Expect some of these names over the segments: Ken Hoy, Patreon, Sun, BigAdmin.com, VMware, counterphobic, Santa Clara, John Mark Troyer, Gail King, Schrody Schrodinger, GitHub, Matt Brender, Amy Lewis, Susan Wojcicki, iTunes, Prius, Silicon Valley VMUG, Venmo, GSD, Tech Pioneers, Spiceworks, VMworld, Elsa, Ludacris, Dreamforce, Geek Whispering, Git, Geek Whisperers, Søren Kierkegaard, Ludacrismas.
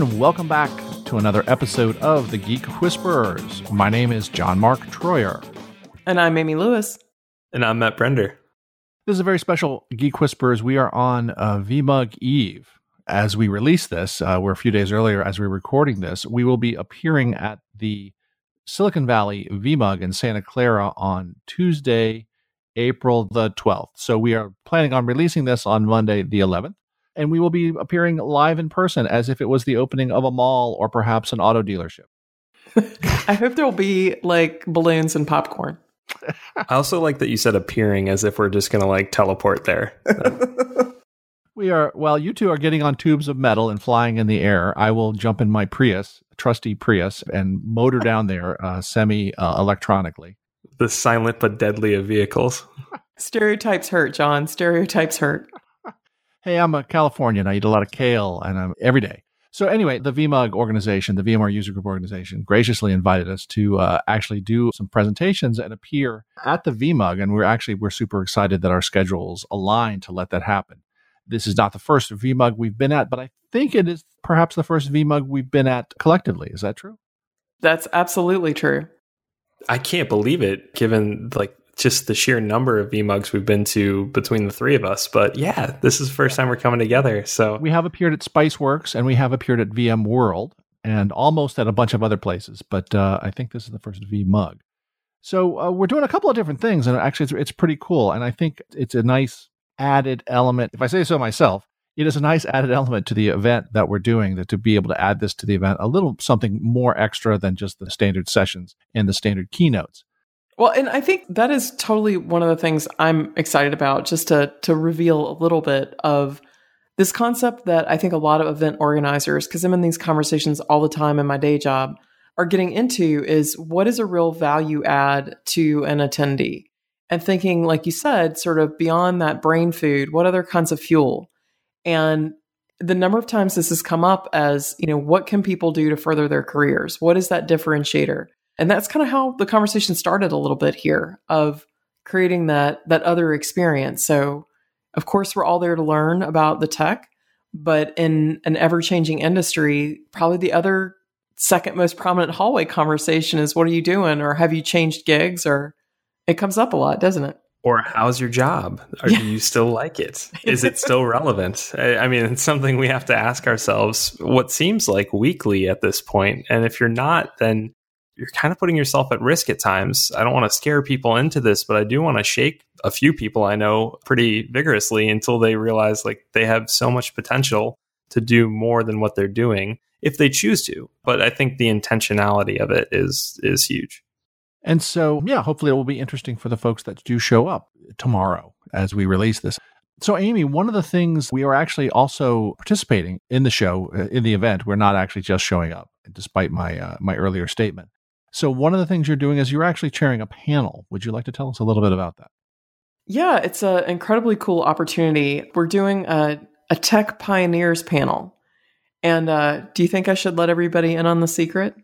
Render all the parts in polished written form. and welcome back to another episode of the Geek Whisperers. My name is John Mark Troyer. And I'm Amy Lewis. And I'm Matt Brender. This is a very special Geek Whisperers. We are on VMUG Eve. As we release this, we're a few days earlier as we're recording this, we will be appearing at the Silicon Valley VMUG in Santa Clara on Tuesday, April the 12th. So we are planning on releasing this on Monday the 11th, and we will be appearing live in person as if it was the opening of a mall or perhaps an auto dealership. I hope there will be like balloons and popcorn. I also like that you said appearing as if we're just going to like teleport there. We are, while you two are getting on tubes of metal and flying in the air, I will jump in my Prius, trusty Prius, and motor down there semi-electronically. The silent but deadly of vehicles. Stereotypes hurt, John. Stereotypes hurt. Hey, I'm a Californian. I eat a lot of kale and I'm every day. So anyway, the VMUG organization, the VMware User Group organization, graciously invited us to actually do some presentations and appear at the VMUG. And we're super excited that our schedules align to let that happen. This is not the first VMUG we've been at, but I think it is perhaps the first VMUG we've been at collectively. Is that true? That's absolutely true. I can't believe it, given like just the sheer number of VMUGs we've been to between the three of us. But yeah, this is the first time we're coming together. So we have appeared at Spiceworks and we have appeared at VMworld and almost at a bunch of other places. But I think this is the first VMUG. So we're doing a couple of different things, and actually it's pretty cool. And I think it's a nice added element, if I say so myself, it is a nice added element to the event that we're doing, that to be able to add this to the event, a little something more extra than just the standard sessions and the standard keynotes. Well, and I think that is totally one of the things I'm excited about, just to reveal a little bit of this concept that I think a lot of event organizers, because I'm in these conversations all the time in my day job, are getting into is what is a real value add to an attendee? And thinking, like you said, sort of beyond that brain food, what other kinds of fuel? And the number of times this has come up as, you know, what can people do to further their careers? What is that differentiator? And that's kind of how the conversation started a little bit here of creating that other experience. So, of course, we're all there to learn about the tech, but in an ever-changing industry, probably the other second most prominent hallway conversation is, what are you doing? Or have you changed gigs? Or it comes up a lot, doesn't it? Or how's your job? Or do you still like it? Is it still relevant? I mean, it's something we have to ask ourselves what seems like weekly at this point. And if you're not, then you're kind of putting yourself at risk at times. I don't want to scare people into this, but I do want to shake a few people I know pretty vigorously until they realize like they have so much potential to do more than what they're doing if they choose to. But I think the intentionality of it is huge. And so, yeah, hopefully it will be interesting for the folks that do show up tomorrow as we release this. So, Amy, one of the things we are actually also participating in the show, in the event, we're not actually just showing up, despite my earlier statement. So one of the things you're doing is you're actually chairing a panel. Would you like to tell us a little bit about that? Yeah, it's an incredibly cool opportunity. We're doing a Tech Pioneers panel. And do you think I should let everybody in on the secret?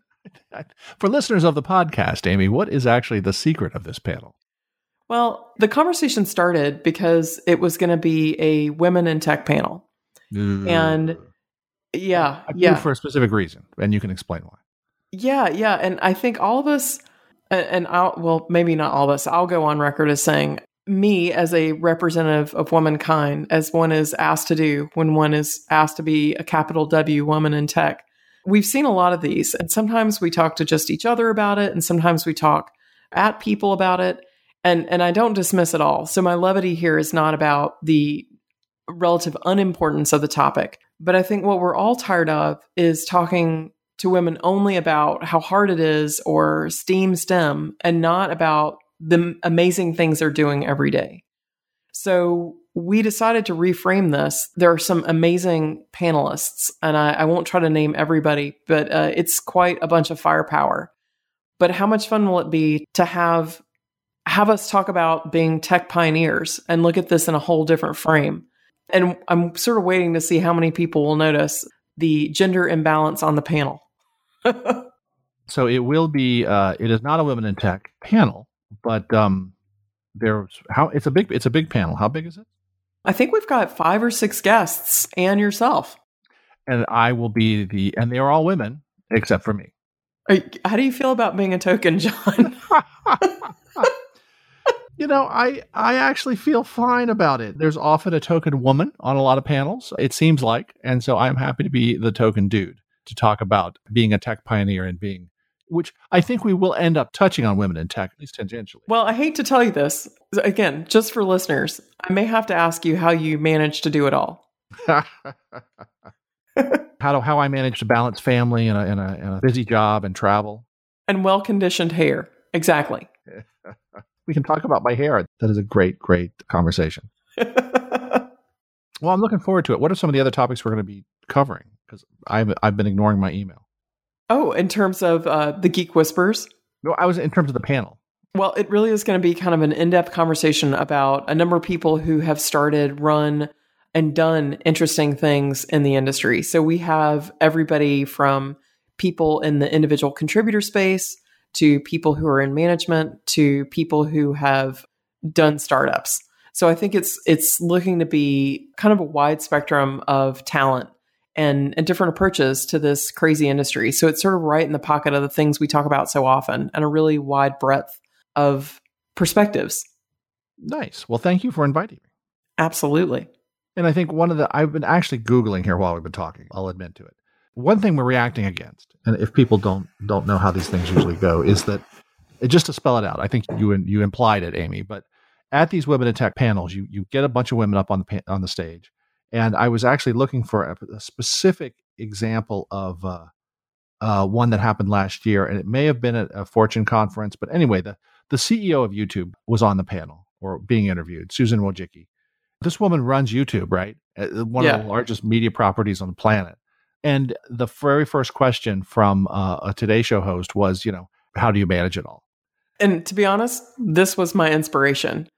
For listeners of the podcast, Amy, what is actually the secret of this panel? Well, the conversation started because it was going to be a women in tech panel. And yeah. For a specific reason, and you can explain why. Yeah. And I think all of us, and maybe not all of us, I'll go on record as saying me as a representative of womankind, as one is asked to do when one is asked to be a capital W woman in tech. We've seen a lot of these, and sometimes we talk to just each other about it, and sometimes we talk at people about it, and I don't dismiss it all. So my levity here is not about the relative unimportance of the topic, but I think what we're all tired of is talking to women only about how hard it is or STEM, and not about the amazing things they're doing every day. So we decided to reframe this. There are some amazing panelists, and I won't try to name everybody, but it's quite a bunch of firepower. But how much fun will it be to have us talk about being tech pioneers and look at this in a whole different frame? And I'm sort of waiting to see how many people will notice the gender imbalance on the panel. So it will be, it is not a women in tech panel, but it's a big panel. How big is it? I think we've got 5 or 6 guests and yourself. and I will be the, and they are all women except for me. How do you feel about being a token, John? You know, I actually feel fine about it. There's often a token woman on a lot of panels, it seems like. And so I'm happy to be the token dude to talk about being a tech pioneer and being, which I think we will end up touching on women in tech, at least tangentially. Well, I hate to tell you this. Again, just for listeners, I may have to ask you how you manage to do it all. How I manage to balance family and a busy job and travel. And well-conditioned hair. Exactly. We can talk about my hair. That is a great, great conversation. Well, I'm looking forward to it. What are some of the other topics we're going to be covering? Because I've been ignoring my email. Oh, in terms of the Geek Whispers? No, I was in terms of the panel. Well, it really is going to be kind of an in-depth conversation about a number of people who have started, run, and done interesting things in the industry. So we have everybody from people in the individual contributor space to people who are in management to people who have done startups. So I think it's looking to be kind of a wide spectrum of talent and different approaches to this crazy industry. So it's sort of right in the pocket of the things we talk about so often and a really wide breadth of perspectives. Nice. Well, thank you for inviting me. Absolutely. And I think I've been actually Googling here while we've been talking. I'll admit to it. One thing we're reacting against, and if people don't know how these things usually go, is that, just to spell it out, I think you implied it, Amy, but at these women in tech panels, you get a bunch of women up on the stage. And I was actually looking for a specific example of one that happened last year, and it may have been at a Fortune conference. But anyway, the CEO of YouTube was on the panel or being interviewed, Susan Wojcicki. This woman runs YouTube, right? One of the largest media properties on the planet. And the very first question from a Today Show host was, you know, how do you manage it all? And to be honest, this was my inspiration.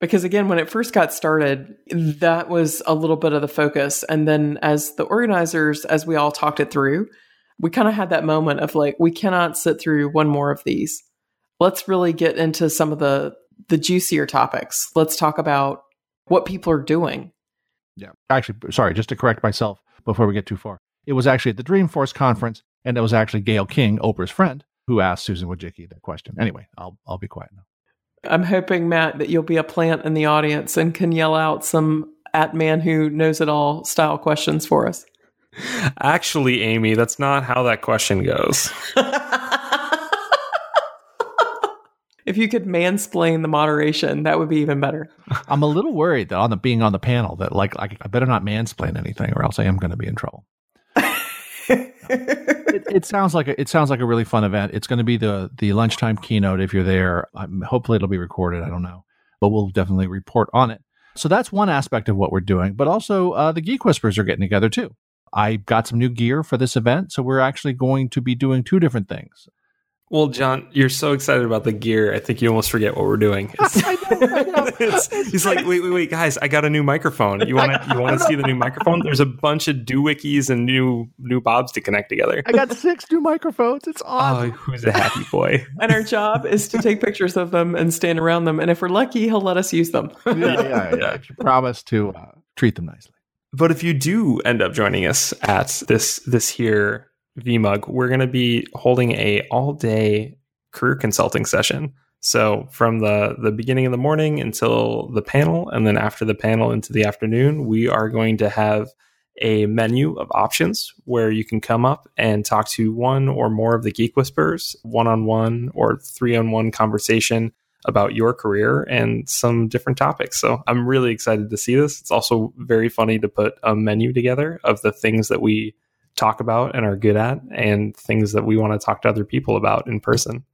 Because again, when it first got started, that was a little bit of the focus. And then as the organizers, as we all talked it through, we kind of had that moment of like, we cannot sit through one more of these. Let's really get into some of the juicier topics. Let's talk about what people are doing. Yeah. Actually, sorry, just to correct myself before we get too far. It was actually at the Dreamforce conference, and it was actually Gail King, Oprah's friend, who asked Susan Wojcicki that question. Anyway, I'll be quiet now. I'm hoping, Matt, that you'll be a plant in the audience and can yell out some man who knows it all style questions for us. Actually, Amy, that's not how that question goes. If you could mansplain the moderation, that would be even better. I'm a little worried that being on the panel that like I better not mansplain anything or else I am going to be in trouble. It sounds like a really fun event. It's going to be the lunchtime keynote if you're there. Hopefully it'll be recorded. I don't know, but we'll definitely report on it. So that's one aspect of what we're doing. But also the Geek Whisperers are getting together too. I got some new gear for this event, so we're actually going to be doing two different things. Well, John, you're so excited about the gear. I think you almost forget what we're doing. I know. He's like, wait, guys, I got a new microphone. You want to see the new microphone? There's a bunch of doohickeys and new bobs to connect together. I got 6 new microphones. It's awesome. Oh, who's a happy boy? And our job is to take pictures of them and stand around them. And if we're lucky, he'll let us use them. Yeah. I promise to treat them nicely. But if you do end up joining us at this here VMUG, we're going to be holding a all-day career consulting session. So from the beginning of the morning until the panel, and then after the panel into the afternoon, we are going to have a menu of options where you can come up and talk to one or more of the Geek Whisperers, one-on-one or three-on-one conversation about your career and some different topics. So I'm really excited to see this. It's also very funny to put a menu together of the things that we talk about and are good at and things that we want to talk to other people about in person.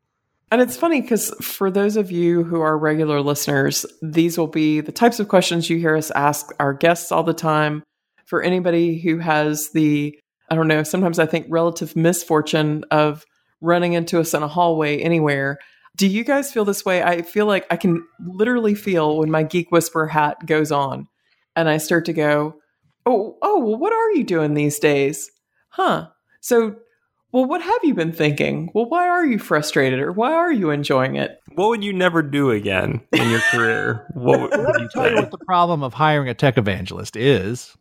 And it's funny because for those of you who are regular listeners, these will be the types of questions you hear us ask our guests all the time. For anybody who has the, I don't know, sometimes I think relative misfortune of running into us in a hallway anywhere. Do you guys feel this way? I feel like I can literally feel when my Geek Whisper hat goes on and I start to go, oh, well, what are you doing these days? Huh. So, well, what have you been thinking? Well, why are you frustrated or why are you enjoying it? What would you never do again in your career? What would you tell you what the problem of hiring a tech evangelist is?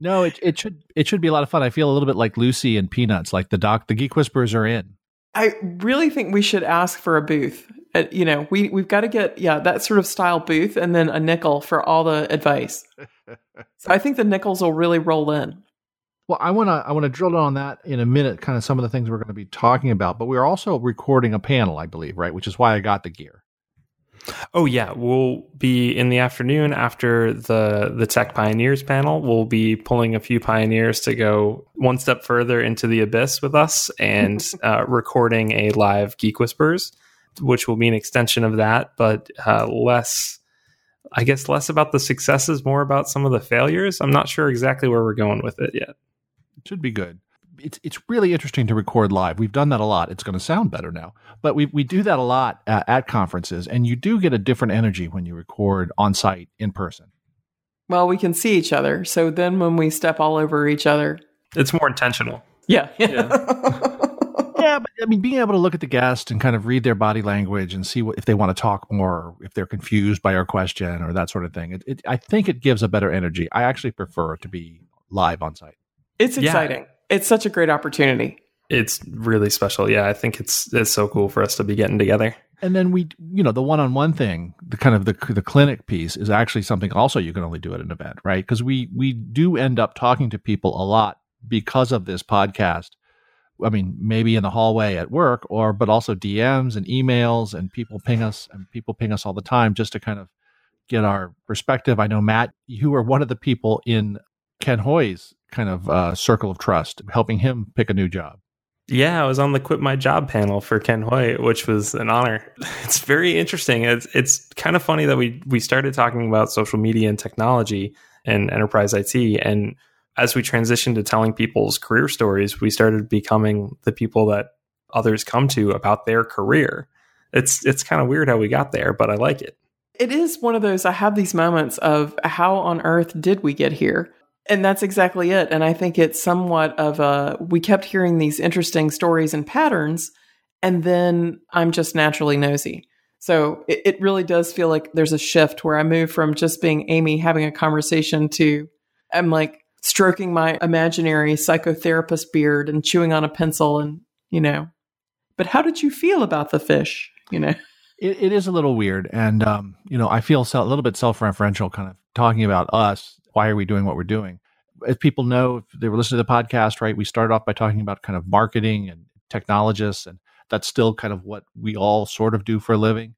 No, it should be a lot of fun. I feel a little bit like Lucy and Peanuts, like the Geek Whisperers are in. I really think we should ask for a booth. You know, we've got to get, that sort of style booth and then a nickel for all the advice. So I think the nickels will really roll in. Well, I want to drill down on that in a minute, kind of some of the things we're going to be talking about. But we're also recording a panel, I believe, right? Which is why I got the gear. Oh, yeah. We'll be in the afternoon after the Tech Pioneers panel. We'll be pulling a few pioneers to go one step further into the abyss with us and recording a live Geek Whispers, which will be an extension of that, but less about the successes, more about some of the failures. I'm not sure exactly where we're going with it yet. It should be good. It's really interesting to record live. We've done that a lot. It's going to sound better now. But we do that a lot at conferences, and you do get a different energy when you record on-site, in person. Well, we can see each other. So then when we step all over each other... It's more intentional. Yeah. Yeah, but I mean, being able to look at the guest and kind of read their body language and see if they want to talk more, or if they're confused by our question or that sort of thing. I think it gives a better energy. I actually prefer to be live on-site. It's exciting. Yeah. It's such a great opportunity. It's really special. Yeah, I think it's so cool for us to be getting together. And then we, the one-on-one thing, the kind of the clinic piece is actually something also you can only do at an event, right? Because we do end up talking to people a lot because of this podcast. I mean, maybe in the hallway at work, but also DMs and emails, and people ping us all the time just to kind of get our perspective. I know, Matt, you are one of the people in Ken Hoy's kind of circle of trust, helping him pick a new job. Yeah, I was on the Quit My Job panel for Ken Hoy, which was an honor. It's very interesting. It's kind of funny that we started talking about social media and technology and enterprise IT. And as we transitioned to telling people's career stories, we started becoming the people that others come to about their career. It's kind of weird how we got there, but I like it. It is one of those, I have these moments of how on earth did we get here? And that's exactly it. And I think it's somewhat of we kept hearing these interesting stories and patterns, and then I'm just naturally nosy. So it really does feel like there's a shift where I move from just being Amy having a conversation to I'm like stroking my imaginary psychotherapist beard and chewing on a pencil and, but how did you feel about the fish? It is a little weird. And, I feel a little bit self-referential kind of talking about us. Why are we doing what we're doing? As people know, if they were listening to the podcast, right, we started off by talking about kind of marketing and technologists, and that's still kind of what we all sort of do for a living.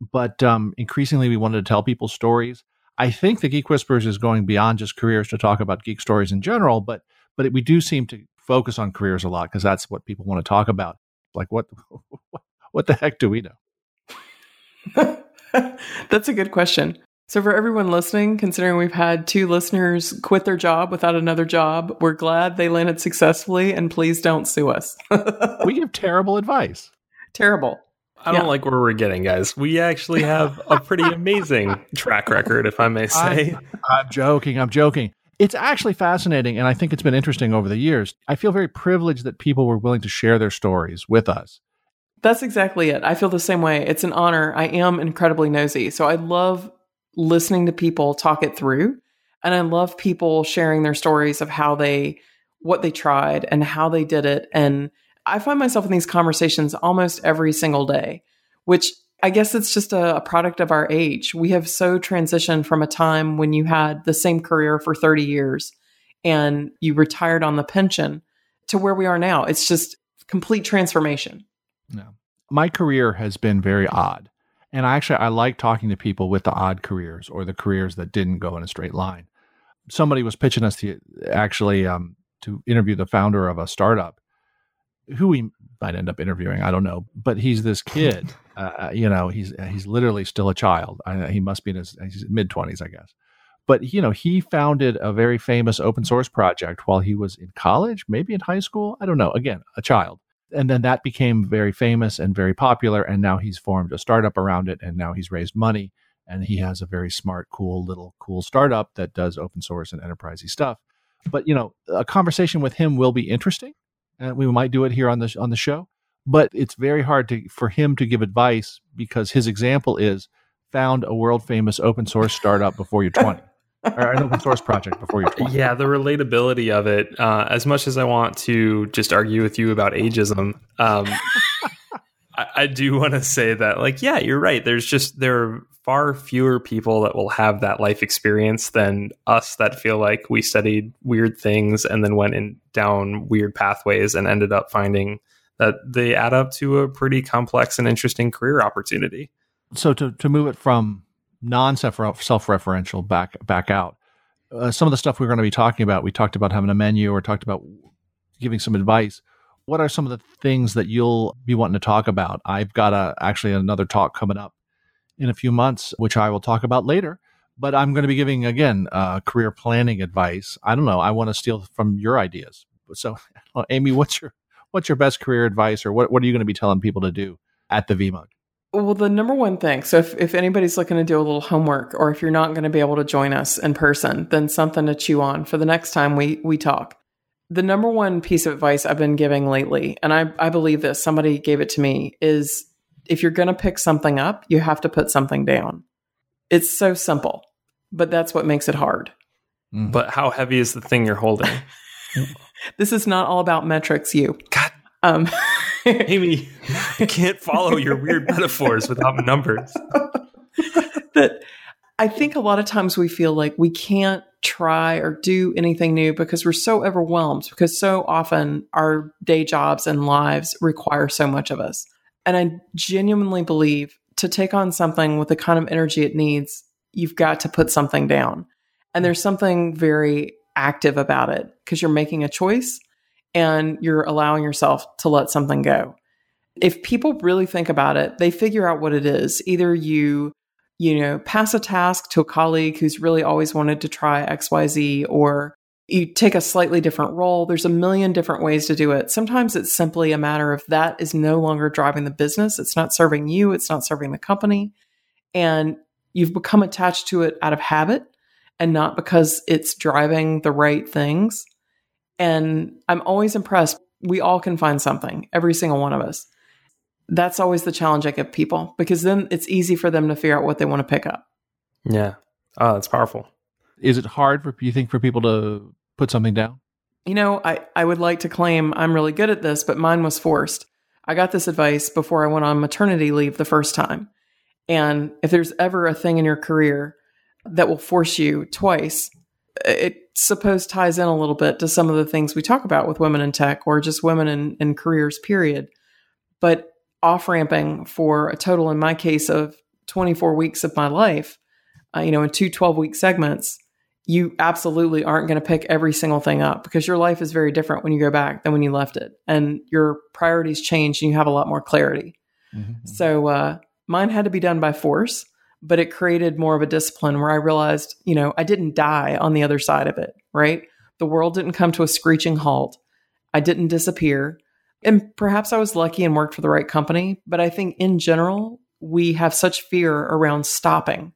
But increasingly, we wanted to tell people stories. I think the Geek Whispers is going beyond just careers to talk about geek stories in general, but we do seem to focus on careers a lot because that's what people want to talk about. Like, what the heck do we know? That's a good question. So for everyone listening, considering we've had 2 listeners quit their job without another job, we're glad they landed successfully, and please don't sue us. We give terrible advice. Terrible. I don't like where we're getting, guys. We actually have a pretty amazing track record, if I may say. I'm joking. It's actually fascinating, and I think it's been interesting over the years. I feel very privileged that people were willing to share their stories with us. That's exactly it. I feel the same way. It's an honor. I am incredibly nosy, so I love listening to people talk it through. And I love people sharing their stories of what they tried and how they did it. And I find myself in these conversations almost every single day, which I guess it's just a product of our age. We have so transitioned from a time when you had the same career for 30 years and you retired on the pension to where we are now. It's just complete transformation. Yeah. My career has been very odd. And I like talking to people with the odd careers or the careers that didn't go in a straight line. Somebody was pitching us to actually to interview the founder of a startup who we might end up interviewing. I don't know, but he's this kid. He's literally still a child. He must be in his mid-20s, I guess. But he founded a very famous open source project while he was in college, maybe in high school. I don't know. Again, a child. And then that became very famous and very popular. And now he's formed a startup around it. And now he's raised money. And he has a very smart, cool startup that does open source and enterprisey stuff. But, a conversation with him will be interesting. And we might do it here on the show. But it's very hard for him to give advice because his example is found a world famous open source startup before you're 20. or an open source project before you're 20. Yeah, the relatability of it. As much as I want to just argue with you about ageism, I do want to say that, like, yeah, you're right. There are far fewer people that will have that life experience than us that feel like we studied weird things and then went in down weird pathways and ended up finding that they add up to a pretty complex and interesting career opportunity. So to move it from non-self-referential back out, some of the stuff we're going to be talking about, we talked about having a menu or talked about giving some advice. What are some of the things that you'll be wanting to talk about? I've got actually another talk coming up in a few months, which I will talk about later, but I'm going to be giving, again, career planning advice. I don't know. I want to steal from your ideas. So, Amy, what's your best career advice, or what are you going to be telling people to do at the VMUG? Well, the number one thing, so if anybody's looking to do a little homework, or if you're not going to be able to join us in person, then something to chew on for the next time we talk. The number one piece of advice I've been giving lately, and I believe this, somebody gave it to me, is if you're going to pick something up, you have to put something down. It's so simple, but that's what makes it hard. Mm-hmm. But how heavy is the thing you're holding? This is not all about metrics, you. God. Amy, I can't follow your weird metaphors without numbers. That I think a lot of times we feel like we can't try or do anything new because we're so overwhelmed, because so often our day jobs and lives require so much of us. And I genuinely believe to take on something with the kind of energy it needs, you've got to put something down. And there's something very active about it because you're making a choice and you're allowing yourself to let something go. If people really think about it, they figure out what it is. Either you pass a task to a colleague who's really always wanted to try XYZ, or you take a slightly different role. There's a million different ways to do it. Sometimes it's simply a matter of that is no longer driving the business. It's not serving you. It's not serving the company. And you've become attached to it out of habit and not because it's driving the right things. And I'm always impressed. We all can find something, every single one of us. That's always the challenge I give people, because then it's easy for them to figure out what they want to pick up. Yeah. Oh, that's powerful. Is it hard, you think, for people to put something down? I would like to claim I'm really good at this, but mine was forced. I got this advice before I went on maternity leave the first time. And if there's ever a thing in your career that will force you twice, it suppose ties in a little bit to some of the things we talk about with women in tech, or just women in careers, period. But off-ramping for a total, in my case, of 24 weeks of my life, in two 12-week segments, you absolutely aren't going to pick every single thing up, because your life is very different when you go back than when you left it. And your priorities change and you have a lot more clarity. Mm-hmm. So mine had to be done by force. But it created more of a discipline where I realized, I didn't die on the other side of it, right? The world didn't come to a screeching halt. I didn't disappear. And perhaps I was lucky and worked for the right company. But I think in general, we have such fear around stopping.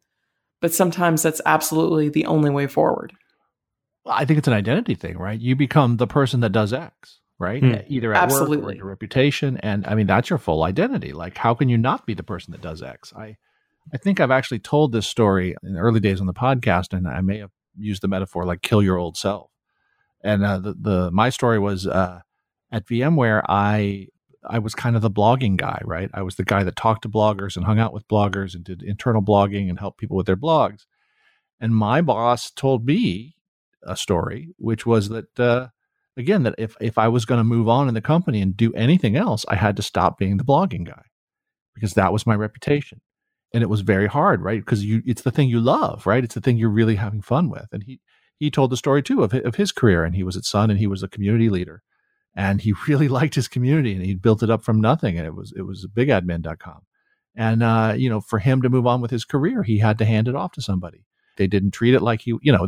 But sometimes that's absolutely the only way forward. I think it's an identity thing, right? You become the person that does X, right? Mm. Either at absolutely. Work or your reputation. And I mean, that's your full identity. Like, how can you not be the person that does X? I think I've actually told this story in the early days on the podcast, and I may have used the metaphor like kill your old self. And my story was at VMware, I was kind of the blogging guy, right? I was the guy that talked to bloggers and hung out with bloggers and did internal blogging and helped people with their blogs. And my boss told me a story, which was that, again, that if I was going to move on in the company and do anything else, I had to stop being the blogging guy, because that was my reputation. And it was very hard, right? Because it's the thing you love, right? It's the thing you're really having fun with. And he told the story too of his career. And he was at Sun, and he was a community leader, and he really liked his community, and he built it up from nothing. And it was BigAdmin.com. And for him to move on with his career, he had to hand it off to somebody. They didn't treat it like when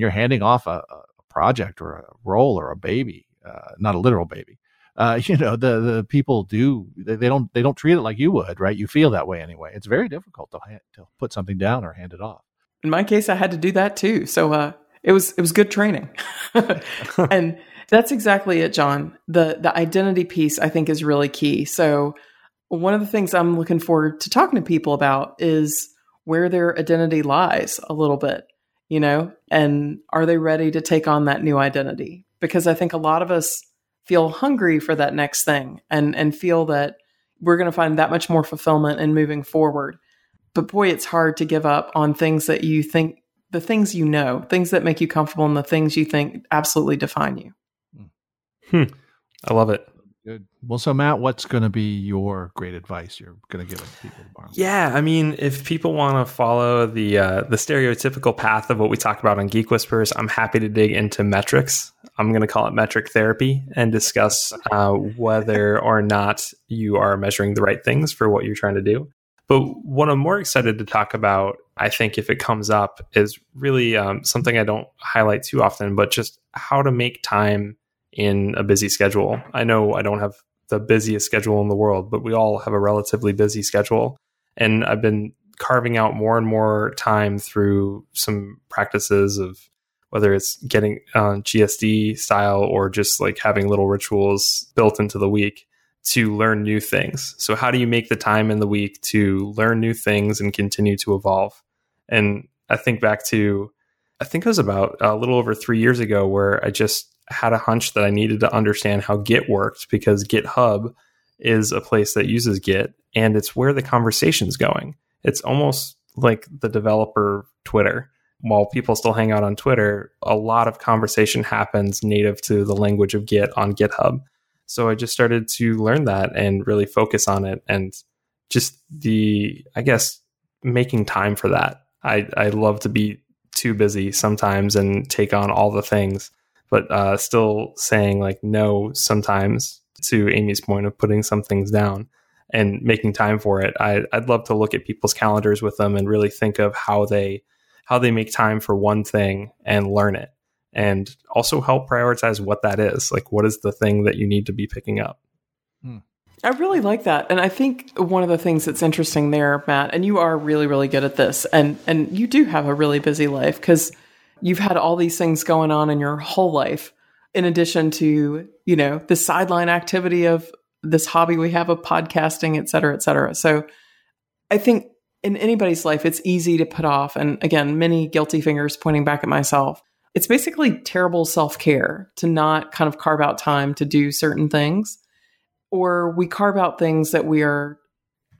you're handing off a project or a role or a baby, not a literal baby. The people do, they don't treat it like you would, right? You feel that way anyway. It's very difficult to put something down or hand it off. In my case, I had to do that too. So, it was good training. And that's exactly it, John. The identity piece, I think, is really key. So one of the things I'm looking forward to talking to people about is where their identity lies a little bit. you know, and are they ready to take on that new identity? Because I think a lot of us feel hungry for that next thing and feel that we're going to find that much more fulfillment in moving forward. But boy, it's hard to give up on things that you think, the things you know, things that make you comfortable and the things you think absolutely define you. I love it. Good. Well, so Matt, what's going to be your great advice you're going to give to people tomorrow? Yeah, I mean, if people want to follow the stereotypical path of what we talk about on Geek Whisperers, I'm happy to dig into metrics. I'm going to call it metric therapy and discuss whether or not you are measuring the right things for what you're trying to do. But what I'm more excited to talk about, I think, if it comes up, is really something I don't highlight too often, but just how to make time in a busy schedule. I know I don't have the busiest schedule in the world, but we all have a relatively busy schedule. And I've been carving out more and more time through some practices of whether it's getting GSD style or just like having little rituals built into the week to learn new things. So how do you make the time in the week to learn new things and continue to evolve? And I think back to, I think it was about a little over 3 years ago where I just had a hunch that I needed to understand how Git worked, because GitHub is a place that uses Git and it's where the conversation's going. It's almost like the developer Twitter. While people still hang out on Twitter, a lot of conversation happens native to the language of Git on GitHub. So I just started to learn that and really focus on it, and just the, I guess, making time for that. I love to be too busy sometimes and take on all the things, but still saying like no sometimes, to Amy's point of putting some things down and making time for it. I'd love to look at people's calendars with them and really think of how they make time for one thing and learn it, and also help prioritize what that is. Like, what is the thing that you need to be picking up? I really like that. And I think one of the things that's interesting there, Matt, and you are really, really good at this, and you do have a really busy life because you've had all these things going on in your whole life, in addition to, you know, the sideline activity of this hobby we have of podcasting, et cetera, et cetera. So I think in anybody's life, it's easy to put off. And again, many guilty fingers pointing back at myself. It's basically terrible self-care to not kind of carve out time to do certain things, or we carve out things that we are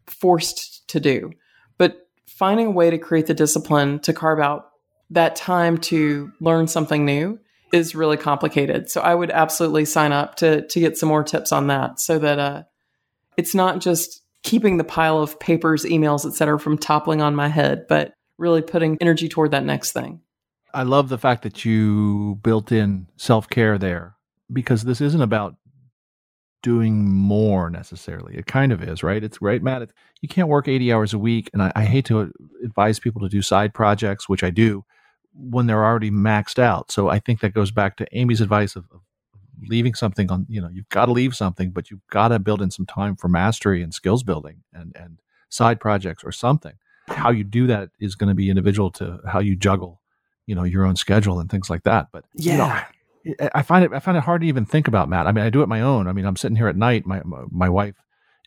forced to do. But finding a way to create the discipline to carve out that time to learn something new is really complicated. So I would absolutely sign up to get some more tips on that, so that it's not just keeping the pile of papers, emails, et cetera, from toppling on my head, but really putting energy toward that next thing. I love the fact that you built in self-care there, because this isn't about doing more necessarily. It kind of is, right? It's right, Matt. You can't work 80 hours a week. And I hate to advise people to do side projects, which I do, when they're already maxed out. So I think that goes back to Amy's advice of leaving something on, you know, you've got to leave something, but you've got to build in some time for mastery and skills building and side projects or something. How you do that is going to be individual to how you juggle, you know, your own schedule and things like that. But yeah, you know, I find it hard to even think about, Matt. I mean, I do it my own. I mean, I'm sitting here at night. My wife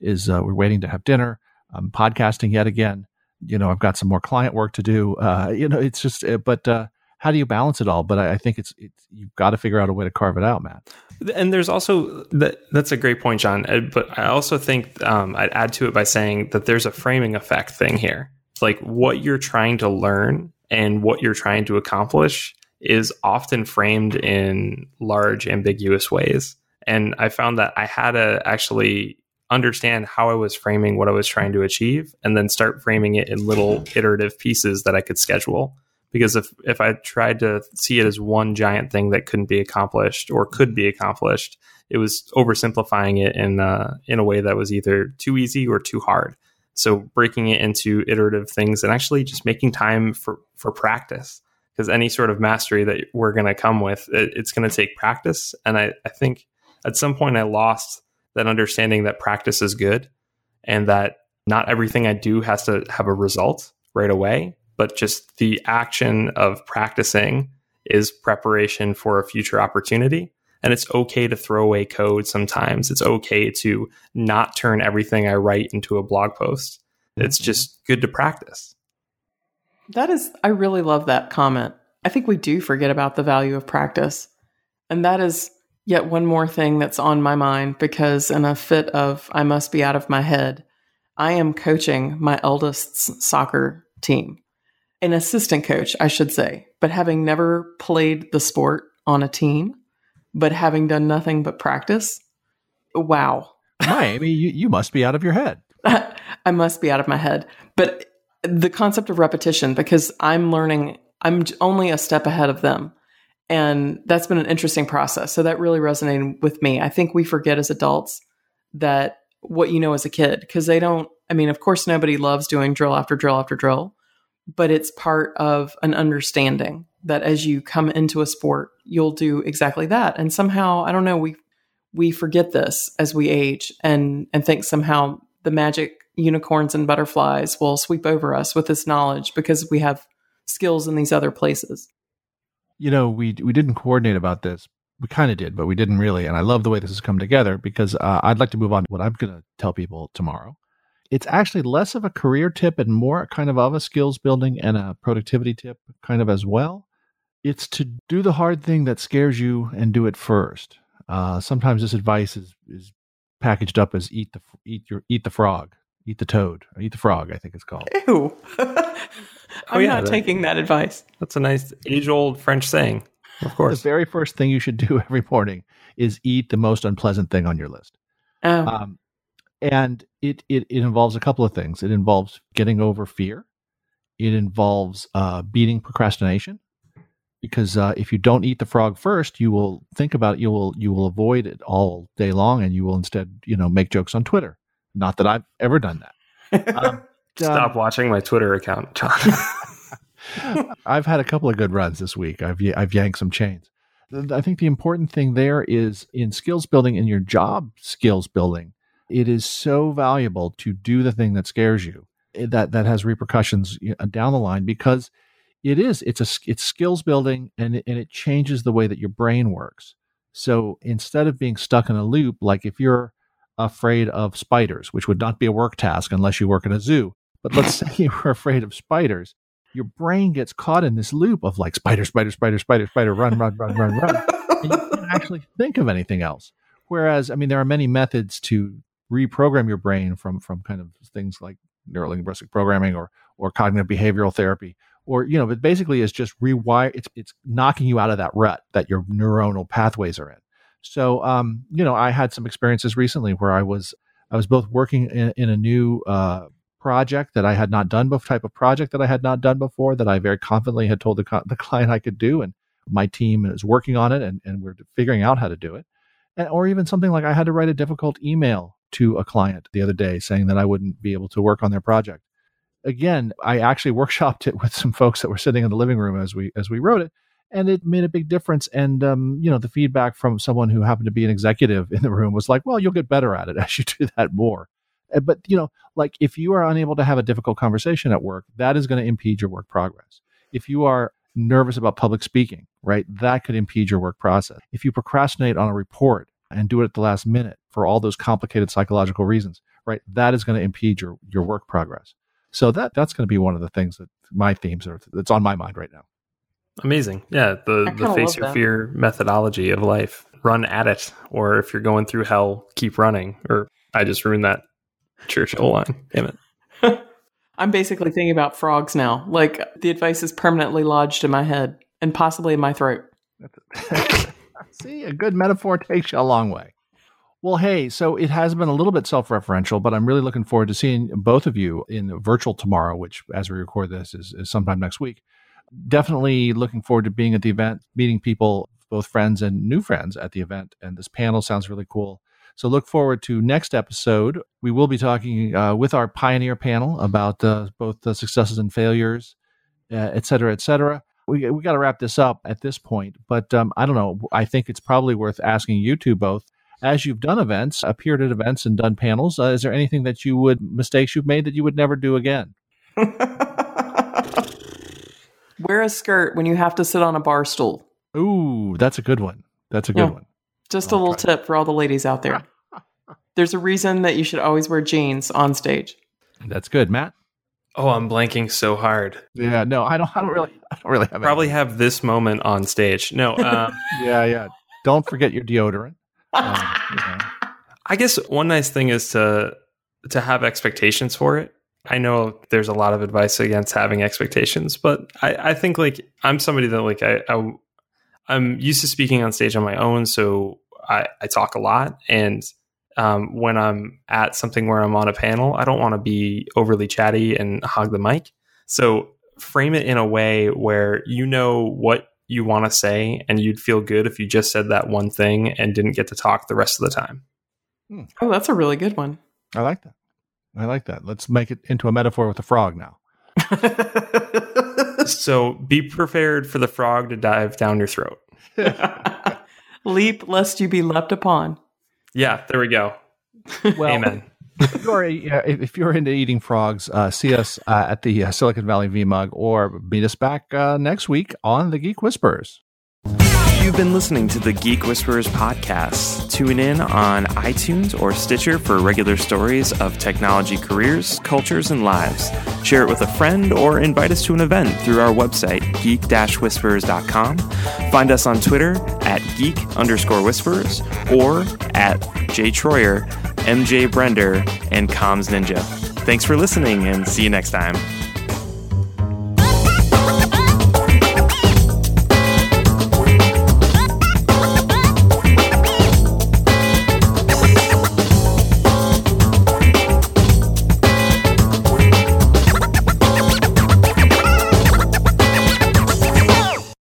is, we're waiting to have dinner. I'm podcasting yet again. You know, I've got some more client work to do. You know, it's just, but how do you balance it all? But I think it's you've got to figure out a way to carve it out, Matt. And there's also, that's a great point, John. But I also think I'd add to it by saying that there's a framing effect thing here. Like, what you're trying to learn and what you're trying to accomplish is often framed in large, ambiguous ways. And I found that I had to actually understand how I was framing what I was trying to achieve, and then start framing it in little iterative pieces that I could schedule. Because if I tried to see it as one giant thing that couldn't be accomplished or could be accomplished, it was oversimplifying it in a way that was either too easy or too hard. So breaking it into iterative things and actually just making time for practice, because any sort of mastery that we're going to come with, it's going to take practice. And I think at some point I lost that understanding that practice is good, and that not everything I do has to have a result right away, but just the action of practicing is preparation for a future opportunity. And it's okay to throw away code sometimes. It's okay to not turn everything I write into a blog post. It's just good to practice. I really love that comment. I think we do forget about the value of practice. And that is yet one more thing that's on my mind, because in a fit of I must be out of my head, I am coaching my eldest's soccer team. An assistant coach, I should say, but having never played the sport on a team, but having done nothing but practice. Wow. Amy, you must be out of your head. I must be out of my head. But the concept of repetition, because I'm learning, I'm only a step ahead of them. And that's been an interesting process. So that really resonated with me. I think we forget as adults that what you know as a kid, because they don't, I mean, of course, nobody loves doing drill after drill after drill, but it's part of an understanding that as you come into a sport, you'll do exactly that. And somehow, I don't know, we forget this as we age and think somehow the magic unicorns and butterflies will sweep over us with this knowledge because we have skills in these other places. You know, we didn't coordinate about this. We kind of did, but we didn't really. And I love the way this has come together, because I'd like to move on to what I'm going to tell people tomorrow. It's actually less of a career tip and more kind of a skills building and a productivity tip kind of as well. It's to do the hard thing that scares you and do it first. Sometimes this advice is packaged up as eat the frog, I think it's called. Ew. I'm not taking that advice. That's a nice age-old French saying, of course. The very first thing you should do every morning is eat the most unpleasant thing on your list. Oh. And it involves a couple of things. It involves getting over fear. It involves beating procrastination, because if you don't eat the frog first, you will think about it. You will avoid it all day long, and you will instead, make jokes on Twitter. Not that I've ever done that. Stop watching my Twitter account, John. I've had a couple of good runs this week. I've yanked some chains. I think the important thing there is in skills building, in your job skills building, it is so valuable to do the thing that scares you, that has repercussions down the line, because it's skills building, and it changes the way that your brain works. So instead of being stuck in a loop, like if you're afraid of spiders, which would not be a work task unless you work in a zoo. But let's say you were afraid of spiders. Your brain gets caught in this loop of like spider, spider, spider, spider, spider, run, run, run, run, run. And you can't actually think of anything else. Whereas, I mean, there are many methods to reprogram your brain from kind of things like neurolinguistic programming or cognitive behavioral therapy, or, but basically it's just rewire. It's knocking you out of that rut that your neuronal pathways are in. So, I had some experiences recently where I was both working in a new project that I had not done before, type of project that I had not done before, that I very confidently had told the client I could do, and my team is working on it, and we're figuring out how to do it. And, or even something like I had to write a difficult email to a client the other day saying that I wouldn't be able to work on their project. Again, I actually workshopped it with some folks that were sitting in the living room as we wrote it. And it made a big difference. And, the feedback from someone who happened to be an executive in the room was like, well, you'll get better at it as you do that more. But, like if you are unable to have a difficult conversation at work, that is going to impede your work progress. If you are nervous about public speaking, right, that could impede your work process. If you procrastinate on a report and do it at the last minute for all those complicated psychological reasons, right, that is going to impede your work progress. So that's going to be one of the things that my themes are, that's on my mind right now. Amazing. Yeah. The face your fear methodology of life. Run at it. Or if you're going through hell, keep running. Or I just ruined that Churchill line. Damn it. I'm basically thinking about frogs now. Like the advice is permanently lodged in my head and possibly in my throat. See, a good metaphor takes you a long way. Well, hey, so it has been a little bit self-referential, but I'm really looking forward to seeing both of you in the virtual tomorrow, which as we record this is sometime next week. Definitely looking forward to being at the event, meeting people, both friends and new friends at the event. And this panel sounds really cool. So look forward to next episode. We will be talking with our pioneer panel about both the successes and failures, et cetera, et cetera. We got to wrap this up at this point, but I don't know. I think it's probably worth asking you two both, as you've done events, appeared at events and done panels, is there anything that mistakes you've made that you would never do again? Wear a skirt when you have to sit on a bar stool. Ooh, that's a good one. That's a good one. Just a little tip for all the ladies out there. There's a reason that you should always wear jeans on stage. That's good. Matt? Oh, I'm blanking so hard. Yeah, no, I don't really have. Probably anything. Have this moment on stage. No. Yeah. Don't forget your deodorant. I guess one nice thing is to have expectations for it. I know there's a lot of advice against having expectations, but I think I'm somebody that I'm used to speaking on stage on my own, so I talk a lot. And when I'm at something where I'm on a panel, I don't want to be overly chatty and hog the mic. So frame it in a way where you know what you want to say, and you'd feel good if you just said that one thing and didn't get to talk the rest of the time. Oh, that's a really good one. I like that. Let's make it into a metaphor with a frog now. So be prepared for the frog to dive down your throat. Leap lest you be leapt upon. Yeah, there we go. Well, amen. If you're into eating frogs, see us at the Silicon Valley VMUG, or meet us back next week on the Geek Whisperers. You've been listening to the Geek Whisperers podcast. Tune in on iTunes or Stitcher for regular stories of technology careers, cultures, and lives. Share it with a friend or invite us to an event through our website, geek-whisperers.com. Find us on Twitter at geek_whisperers or at jtroyer, mjbrender, and comsninja. Thanks for listening, and see you next time.